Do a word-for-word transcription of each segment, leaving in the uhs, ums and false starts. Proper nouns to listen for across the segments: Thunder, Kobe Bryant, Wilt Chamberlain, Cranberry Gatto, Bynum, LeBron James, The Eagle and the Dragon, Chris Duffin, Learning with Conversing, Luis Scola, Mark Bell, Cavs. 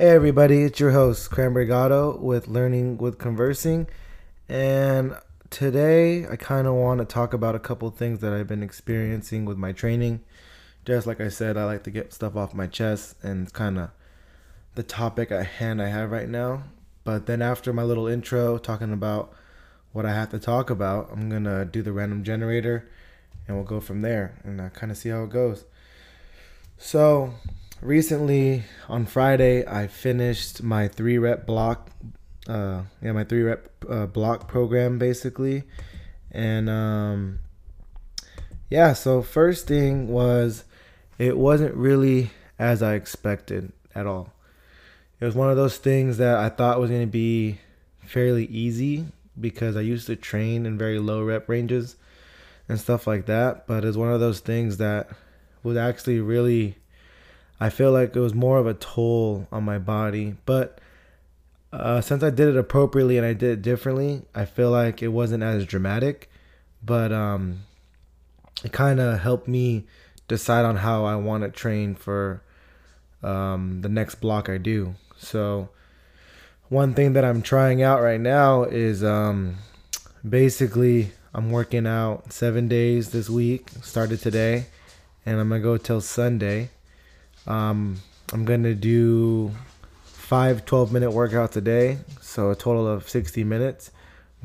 Hey everybody, it's your host, Cranberry Gatto with Learning with Conversing, and today I kind of want to talk about a couple things that I've been experiencing with my training. Just like I said, I like to get stuff off my chest, and it's kind of the topic at hand I have right now. But then after my little intro talking about what I have to talk about, I'm going to do the random generator, and we'll go from there, and I kind of see how it goes. So recently, on Friday, I finished my three-rep block, uh, yeah, my three-rep uh, block program, basically, and um, yeah, so first thing was, it wasn't really as I expected at all. It was one of those things that I thought was going to be fairly easy, because I used to train in very low rep ranges and stuff like that, but it's one of those things that was actually really, I feel like it was more of a toll on my body, but uh, since I did it appropriately and I did it differently, I feel like it wasn't as dramatic, but um, it kind of helped me decide on how I want to train for um, the next block I do. So one thing that I'm trying out right now is um, basically I'm working out seven days this week, started today, and I'm going to go till Sunday. Um, I'm going to do five twelve-minute workouts a day, so a total of sixty minutes,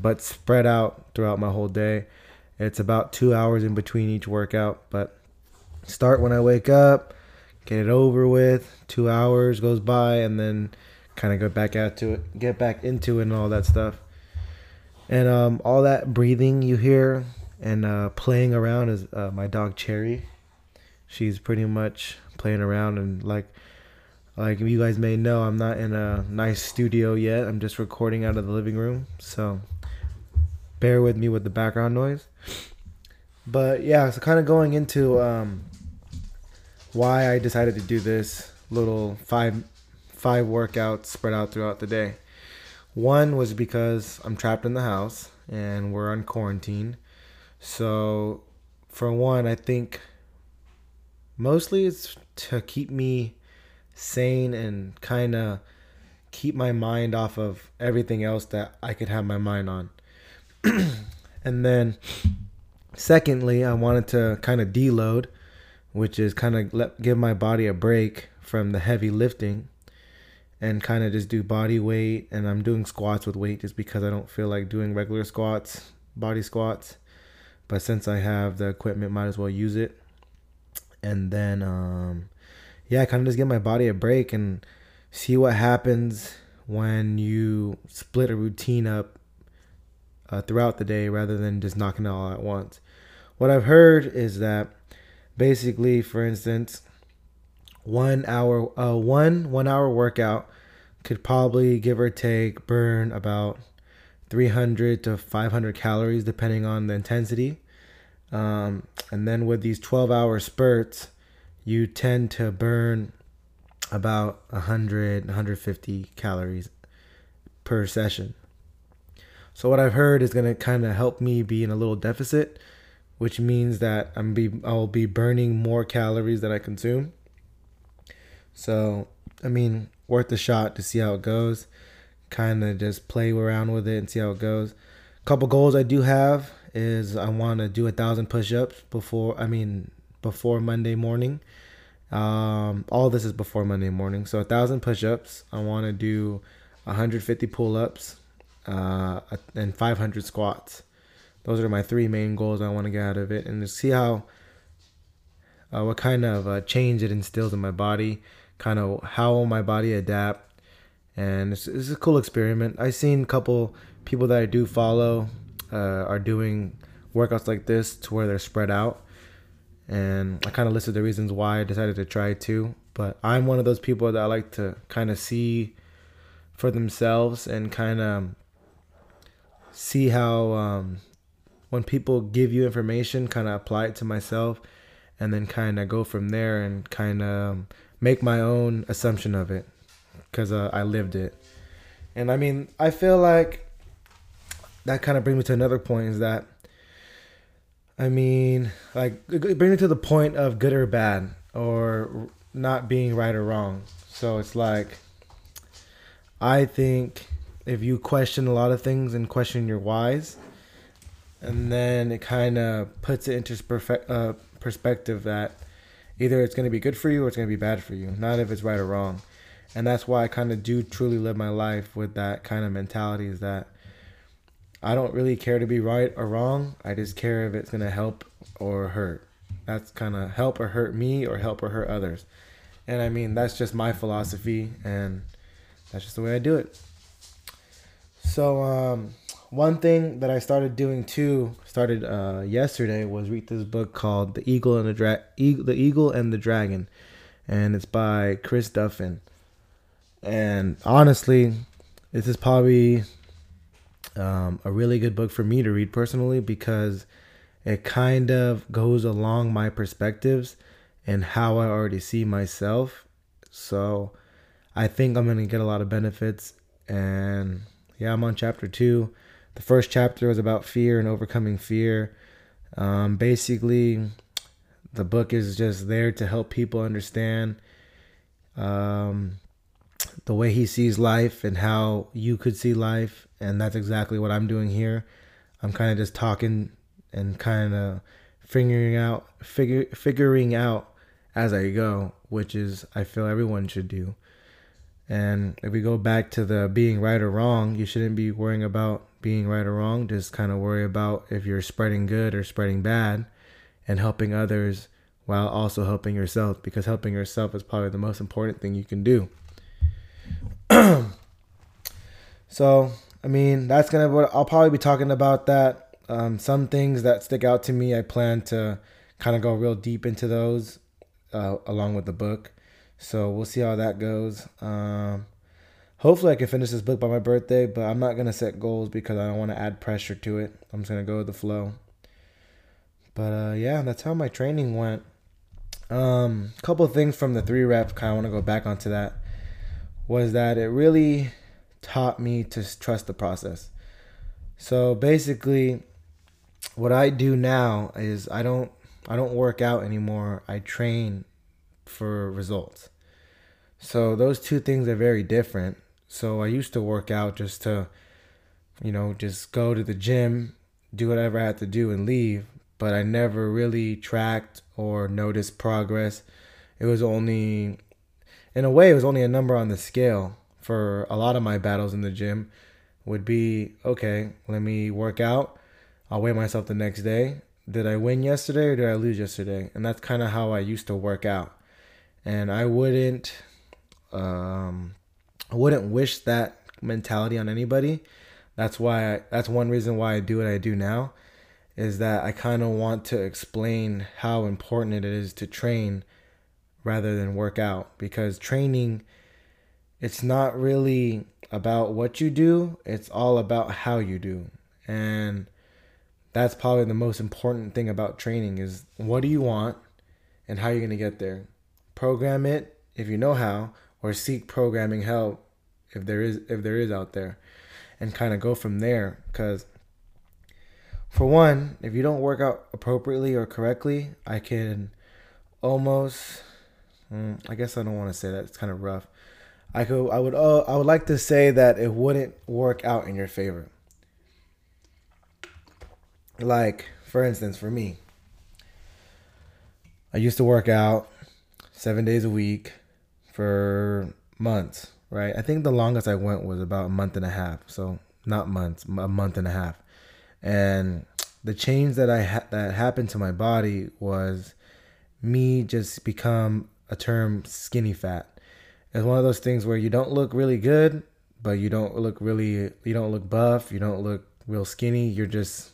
but spread out throughout my whole day. It's about two hours in between each workout, but start when I wake up, get it over with, two hours goes by, and then kind of go back out to it, get back into it and all that stuff. And um, all that breathing you hear and uh, playing around is uh, my dog Cherry. She's pretty much playing around, and like like you guys may know, I'm not in a nice studio yet. I'm just recording out of the living room, so bear with me with the background noise. But yeah, so kind of going into um, why I decided to do this little five five workouts spread out throughout the day. One was because I'm trapped in the house and we're on quarantine. So for one, I think mostly it's to keep me sane and kind of keep my mind off of everything else that I could have my mind on. And then secondly, I wanted to kind of deload, which is kind of let, give my body a break from the heavy lifting and kind of just do body weight. And I'm doing squats with weight just because I don't feel like doing regular squats, body squats. But since I have the equipment, might as well use it. And then, um, yeah, I kind of just give my body a break and see what happens when you split a routine up uh, throughout the day rather than just knocking it all at once. What I've heard is that basically, for instance, one hour, uh, one one hour workout could probably, give or take, burn about three hundred to five hundred calories depending on the intensity. Um, and then with these twelve hour spurts, you tend to burn about one hundred, one hundred fifty calories per session. So what I've heard is going to kind of help me be in a little deficit, which means that I'm be, I'll be burning more calories than I consume. So, I mean, worth a shot to see how it goes. Kind of just play around with it and see how it goes. Couple goals I do have is I want to do a thousand push-ups before, I mean, before Monday morning. Um, all this is before Monday morning. So a thousand push-ups. I want to do one hundred fifty pull-ups uh, and five hundred squats. Those are my three main goals I want to get out of it, and to see how, uh, what kind of uh, change it instills in my body, kind of how will my body adapt. And it's, it's a cool experiment. I've seen a couple people that I do follow uh, are doing workouts like this to where they're spread out. And I kind of listed the reasons why I decided to try to. But I'm one of those people that I like to kind of see for themselves and kind of see how um, when people give you information, kind of apply it to myself and then kind of go from there and kind of make my own assumption of it, because uh, I lived it. And I mean, I feel like that kind of brings me to another point, is that, I mean, like, it brings me to the point of good or bad, or not being right or wrong. So it's like, I think if you question a lot of things and question your whys, and then it kind of puts it into perfe- uh, perspective that either it's going to be good for you or it's going to be bad for you, not if it's right or wrong. And that's why I kind of do truly live my life with that kind of mentality, is that I don't really care to be right or wrong. I just care if it's going to help or hurt. That's kind of help or hurt me or help or hurt others. And I mean, that's just my philosophy, and that's just the way I do it. So um, one thing that I started doing too, started uh, yesterday, was read this book called The Eagle and the Dra- e- The Eagle and the Dragon. And it's by Chris Duffin. And honestly, this is probably um, a really good book for me to read personally, because it kind of goes along my perspectives and how I already see myself. So I think I'm going to get a lot of benefits. And yeah, I'm on chapter two. The first chapter was about fear and overcoming fear. Um, basically, the book is just there to help people understand Um, the way he sees life and how you could see life. And that's exactly what I'm doing here. I'm kind of just talking and kind of figuring out, figure, figuring out as I go, which is, I feel everyone should do. And if we go back to the being right or wrong, you shouldn't be worrying about being right or wrong. Just kind of worry about if you're spreading good or spreading bad and helping others while also helping yourself, because helping yourself is probably the most important thing you can do. So, I mean, that's going to, I'll probably be talking about that. Um, some things that stick out to me, I plan to kind of go real deep into those uh, along with the book. So we'll see how that goes. Um, hopefully I can finish this book by my birthday, but I'm not going to set goals because I don't want to add pressure to it. I'm just going to go with the flow. But uh, yeah, that's how my training went. Um, a couple of things from the three rep, kind of want to go back onto that, was that it really taught me to trust the process. So basically, what I do now is I don't I don't work out anymore. I train for results. So those two things are very different. So I used to work out just to, you know, just go to the gym, do whatever I had to do and leave, but I never really tracked or noticed progress. It was only In a way, it was only a number on the scale for a lot of my battles in the gym. Would be, okay, let me work out. I'll weigh myself the next day. Did I win yesterday or did I lose yesterday? And that's kind of how I used to work out. And I wouldn't, um, I wouldn't wish that mentality on anybody. That's why, I, that's one reason why I do what I do now, is that I kind of want to explain how important it is to train rather than work out, because training, it's not really about what you do, it's all about how you do. And that's probably the most important thing about training, is what do you want and how you're going to get there. Program it if you know how, or seek programming help if there is if there is out there, and kind of go from there. Because for one, if you don't work out appropriately or correctly, I can almost, I guess I don't want to say that. It's kind of rough. I could, I would, uh, I would like to say that it wouldn't work out in your favor. Like, for instance, for me, I used to work out seven days a week for months, right? I think the longest I went was about a month and a half. So not months, a month and a half. And the change that I ha- that happened to my body was me just become a term skinny fat. It's one of those things where you don't look really good, but you don't look really, you don't look buff, you don't look real skinny, you're just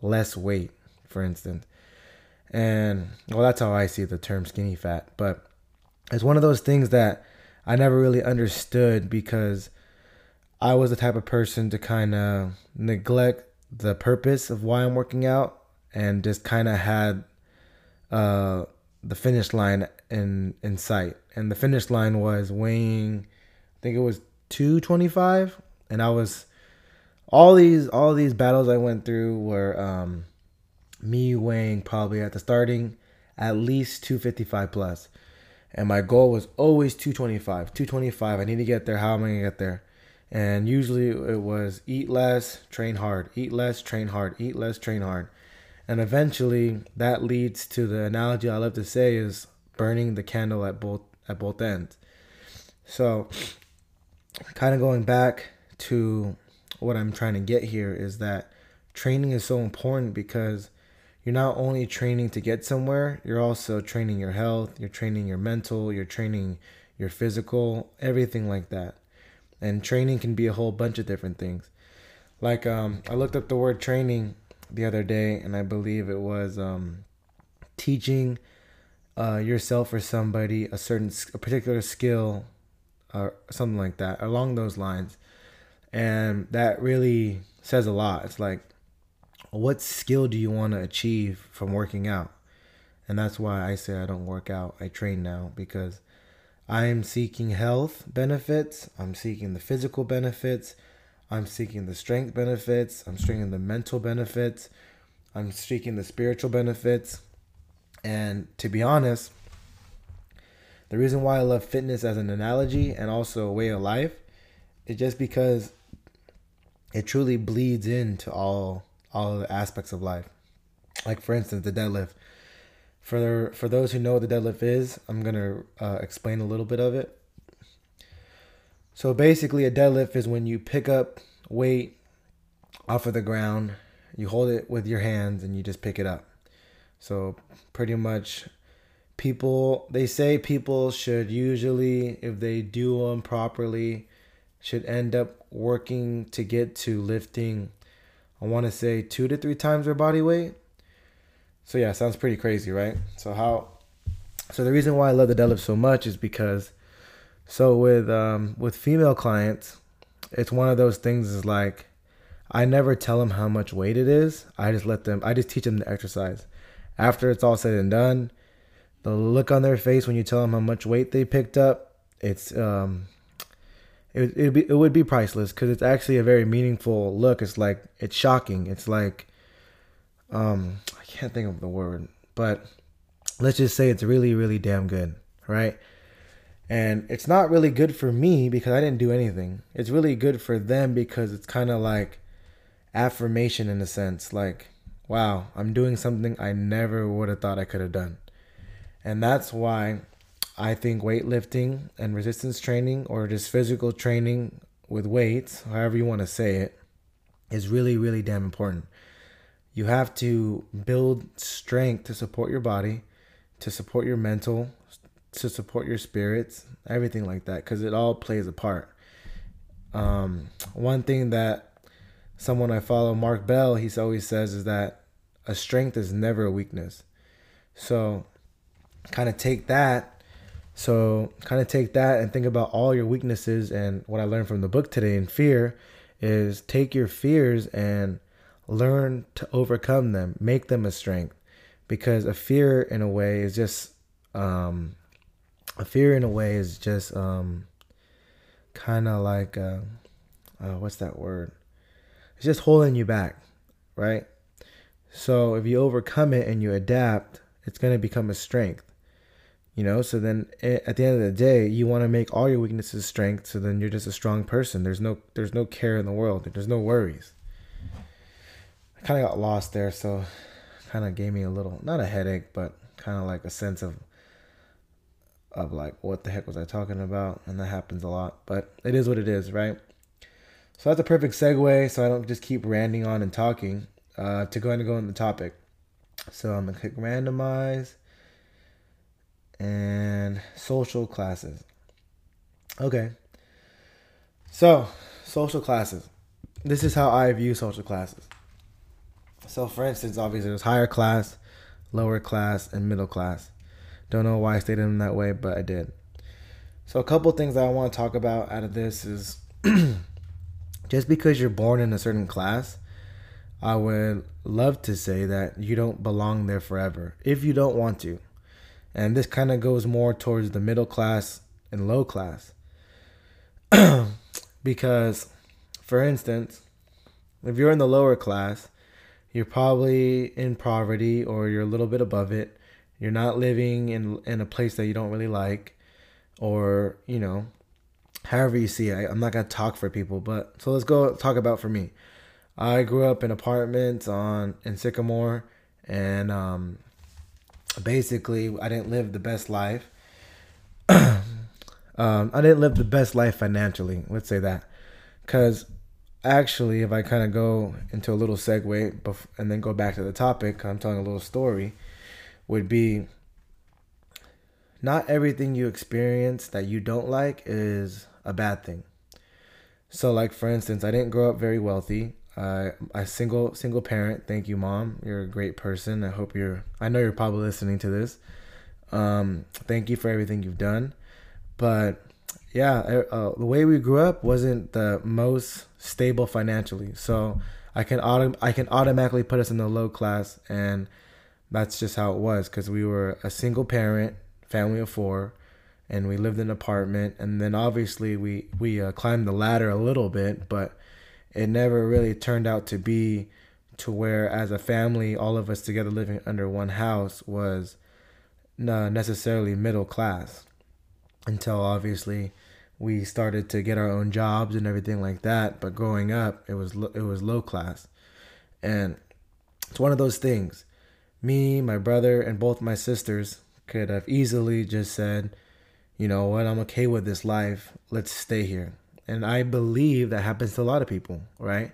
less weight, for instance. And well, that's how I see the term skinny fat. But it's one of those things that I never really understood, because I was the type of person to kind of neglect the purpose of why I'm working out and just kind of had uh the finish line in, in sight. And the finish line was weighing, I think it was two twenty-five. And I was, all these, all these battles I went through were um, me weighing probably at the starting at least two fifty-five plus. And my goal was always two twenty-five. I need to get there. How am I going to get there? And usually it was eat less, train hard, eat less, train hard, eat less, train hard. And eventually that leads to the analogy I love to say is burning the candle at both at both ends. So kind of going back to what I'm trying to get here is that training is so important because you're not only training to get somewhere, you're also training your health, you're training your mental, you're training your physical, everything like that. And training can be a whole bunch of different things. Like um, I looked up the word training the other day, and I believe it was um, teaching uh, yourself or somebody a certain, a particular skill or something like that, along those lines. And that really says a lot. It's like, what skill do you want to achieve from working out? And that's why I say I don't work out. I train now because I am seeking health benefits. I'm seeking the physical benefits. I'm seeking the strength benefits. I'm seeking the mental benefits. I'm seeking the spiritual benefits. And to be honest, the reason why I love fitness as an analogy and also a way of life is just because it truly bleeds into all all of the aspects of life. Like for instance, the deadlift. For for those who know what the deadlift is, I'm going to uh, explain a little bit of it. So basically a deadlift is when you pick up weight off of the ground, you hold it with your hands and you just pick it up. So pretty much people, they say people should usually, if they do them properly, should end up working to get to lifting, I want to say two to three times their body weight. So yeah, sounds pretty crazy, right? So how? So the reason why I love the deadlift so much is because, so with um, with female clients, it's one of those things is like, I never tell them how much weight it is. I just let them. I just teach them the exercise. After it's all said and done, the look on their face when you tell them how much weight they picked up, it's um. It it'd be, it would be priceless because it's actually a very meaningful look. It's like, it's shocking. It's like, um, I can't think of the word, but let's just say it's really, really damn good, right? And it's not really good for me because I didn't do anything. It's really good for them because it's kind of like affirmation in a sense. Like, wow, I'm doing something I never would have thought I could have done. And that's why I think weightlifting and resistance training or just physical training with weights, however you want to say it, is really, really damn important. You have to build strength to support your body, to support your mental, to support your spirits, everything like that, because it all plays a part. Um, one thing that someone I follow, Mark Bell, he always says is that a strength is never a weakness. So kind of take that So kind of take that and think about all your weaknesses. And what I learned from the book today in fear is take your fears and learn to overcome them, make them a strength, because a fear in a way is just, um, a fear in a way is just, um, kind of like, uh, uh, what's that word? It's just holding you back, right? So if you overcome it and you adapt, it's going to become a strength. You know, so then at the end of the day, you want to make all your weaknesses strength. So then you're just a strong person. There's no, there's no care in the world. There's no worries. I kind of got lost there. So kind of gave me a little, not a headache, but kind of like a sense of, of like, what the heck was I talking about? And that happens a lot, but it is what it is, right? So that's a perfect segue. So I don't just keep ranting on and talking, uh, to go and go on the topic. So I'm going to click randomize. And social classes. Okay. So, social classes. This is how I view social classes. So, for instance, obviously there's higher class, lower class, and middle class. Don't know why I stated them that way, but I did. So, a couple things that I want to talk about out of this is just because you're born in a certain class, I would love to say that you don't belong there forever if you don't want to. And this kind of goes more towards the middle class and low class. Because, for instance, if you're in the lower class, you're probably in poverty or you're a little bit above it. you're not living in in a place that you don't really like, or, you know, however you see it. I, I'm not going to talk for people, but so let's go talk about for me. I grew up in apartments on in Sycamore, and um, basically I didn't live the best life. Um, I didn't live the best life financially. Let's say that. Because actually, if I kind of go into a little segue bef- and then go back to the topic, I'm telling a little story, would be not everything you experience that you don't like is a bad thing. So like, for instance, I didn't grow up very wealthy. I, I single, single parent. Thank you, Mom. You're a great person. I hope you're, I know you're probably listening to this. Um, thank you for everything you've done. But yeah, uh, the way we grew up wasn't the most stable financially. So I can auto- I can automatically put us in the low class, and that's just how it was, because we were a single parent family of four, and we lived in an apartment. And then obviously we we uh, climbed the ladder a little bit, but it never really turned out to be to where, as a family, all of us together living under one house was not necessarily middle class. Until obviously we started to get our own jobs and everything like that. But growing up, it was it was low class. And it's one of those things. Me, my brother, and both my sisters could have easily just said, you know what, I'm okay with this life. Let's stay here. And I believe that happens to a lot of people, right?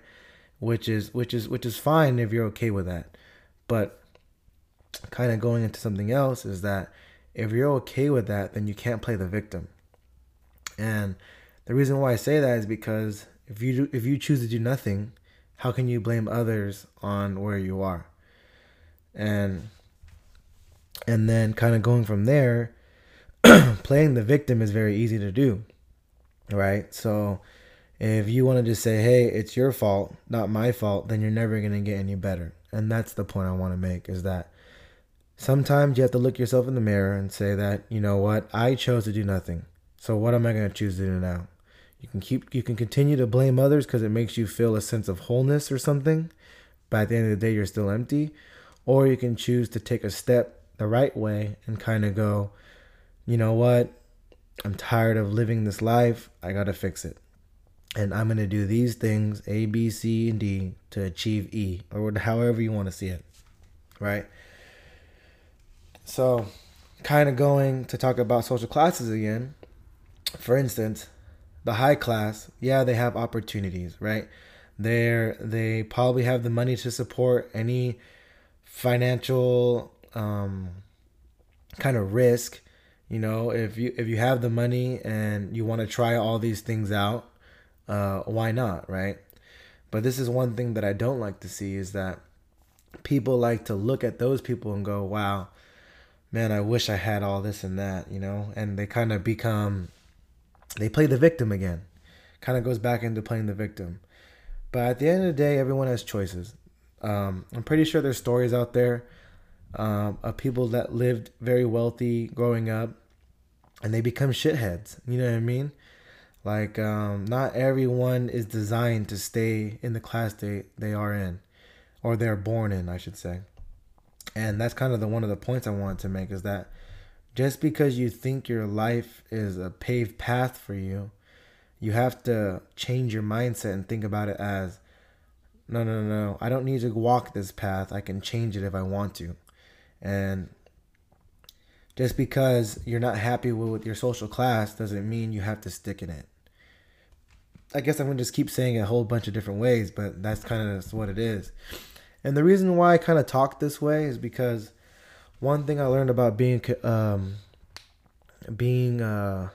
Which is which is which is fine if you're okay with that. But kind of going into something else is that if you're okay with that, then you can't play the victim. And the reason why I say that is because if you do, if you choose to do nothing, how can you blame others on where you are? And and then kind of going from there, playing the victim is very easy to do, right? So if you want to just say, hey, it's your fault, not my fault, then you're never going to get any better. And that's the point I want to make, is that sometimes you have to look yourself in the mirror and say that, you know what, I chose to do nothing. So what am I going to choose to do now? You can keep, you can continue to blame others because it makes you feel a sense of wholeness or something, but at the end of the day, you're still empty. Or you can choose to take a step the right way and kind of go, you know what, I'm tired of living this life. I got to fix it. And I'm going to do these things, A, B, C, and D, to achieve E, or however you want to see it, right? So kind of going to talk about social classes again. For instance, the high class, yeah, they have opportunities, right? They're, they probably have the money to support any financial um, kind of risk. You know, if you if you have the money and you want to try all these things out, uh, why not, right? But this is one thing that I don't like to see, is that people like to look at those people and go, wow, man, I wish I had all this and that, you know, and they kind of become, they play the victim again. Kind of goes back into playing the victim. But at the end of the day, everyone has choices. Um, I'm pretty sure there's stories out there um, of people that lived very wealthy growing up and they become shitheads. You know what I mean? Like, um, not everyone is designed to stay in the class they, they are in, or they're born in, I should say. And that's kind of the one of the points I wanted to make, is that just because you think your life is a paved path for you, you have to change your mindset and think about it as, no, no, no, I don't need to walk this path. I can change it if I want to. And just because you're not happy with your social class doesn't mean you have to stick in it. I guess I'm going to just keep saying it a whole bunch of different ways, but that's kind of what it is. And the reason why I kind of talk this way is because one thing I learned about being, um, being, uh,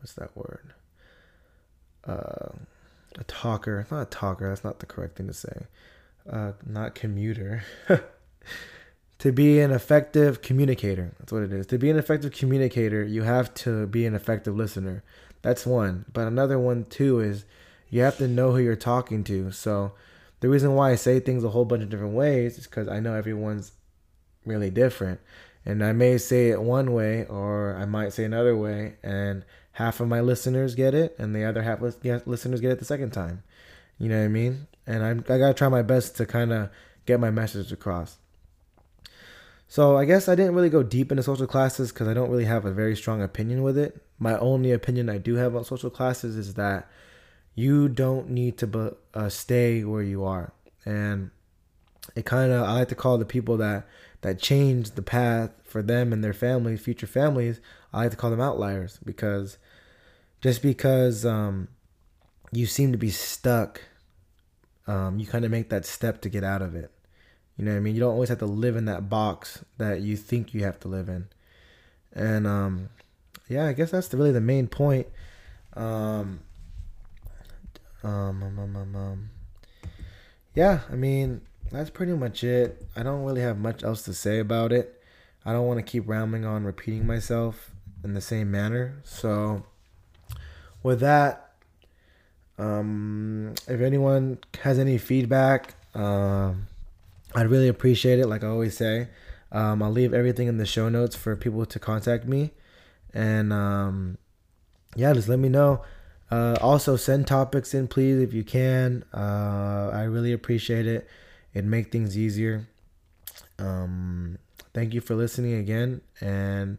what's that word? Uh, a talker. It's not a talker. That's not the correct thing to say. Uh, not commuter. To be an effective communicator. That's what it is. To be an effective communicator, you have to be an effective listener. That's one. But another one too is you have to know who you're talking to. So the reason why I say things a whole bunch of different ways is because I know everyone's really different. And I may say it one way, or I might say another way. And half of my listeners get it, and the other half listeners get it the second time. You know what I mean? And I'm, I got to try my best to kind of get my message across. So I guess I didn't really go deep into social classes because I don't really have a very strong opinion with it. My only opinion I do have on social classes is that you don't need to be, uh, stay where you are. And it kind of, I like to call the people that, that change the path for them and their family, future families, I like to call them outliers, because just because um, you seem to be stuck, um, you kind of make that step to get out of it. You know what I mean? You don't always have to live in that box that you think you have to live in. And um, yeah, I guess that's really the main point. Um, um, um, um, um, um. Yeah, I mean, that's pretty much it. I don't really have much else to say about it. I don't want to keep rambling on, repeating myself in the same manner. So with that, um, if anyone has any feedback, um, I'd really appreciate it. Like I always say, um, I'll leave everything in the show notes for people to contact me. And um, yeah, just let me know. Uh, also, send topics in, please, if you can. Uh, I really appreciate it. It'd make things easier. Um, thank you for listening again, and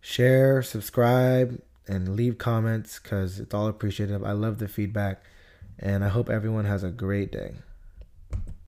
share, subscribe, and leave comments because it's all appreciative. I love the feedback, and I hope everyone has a great day.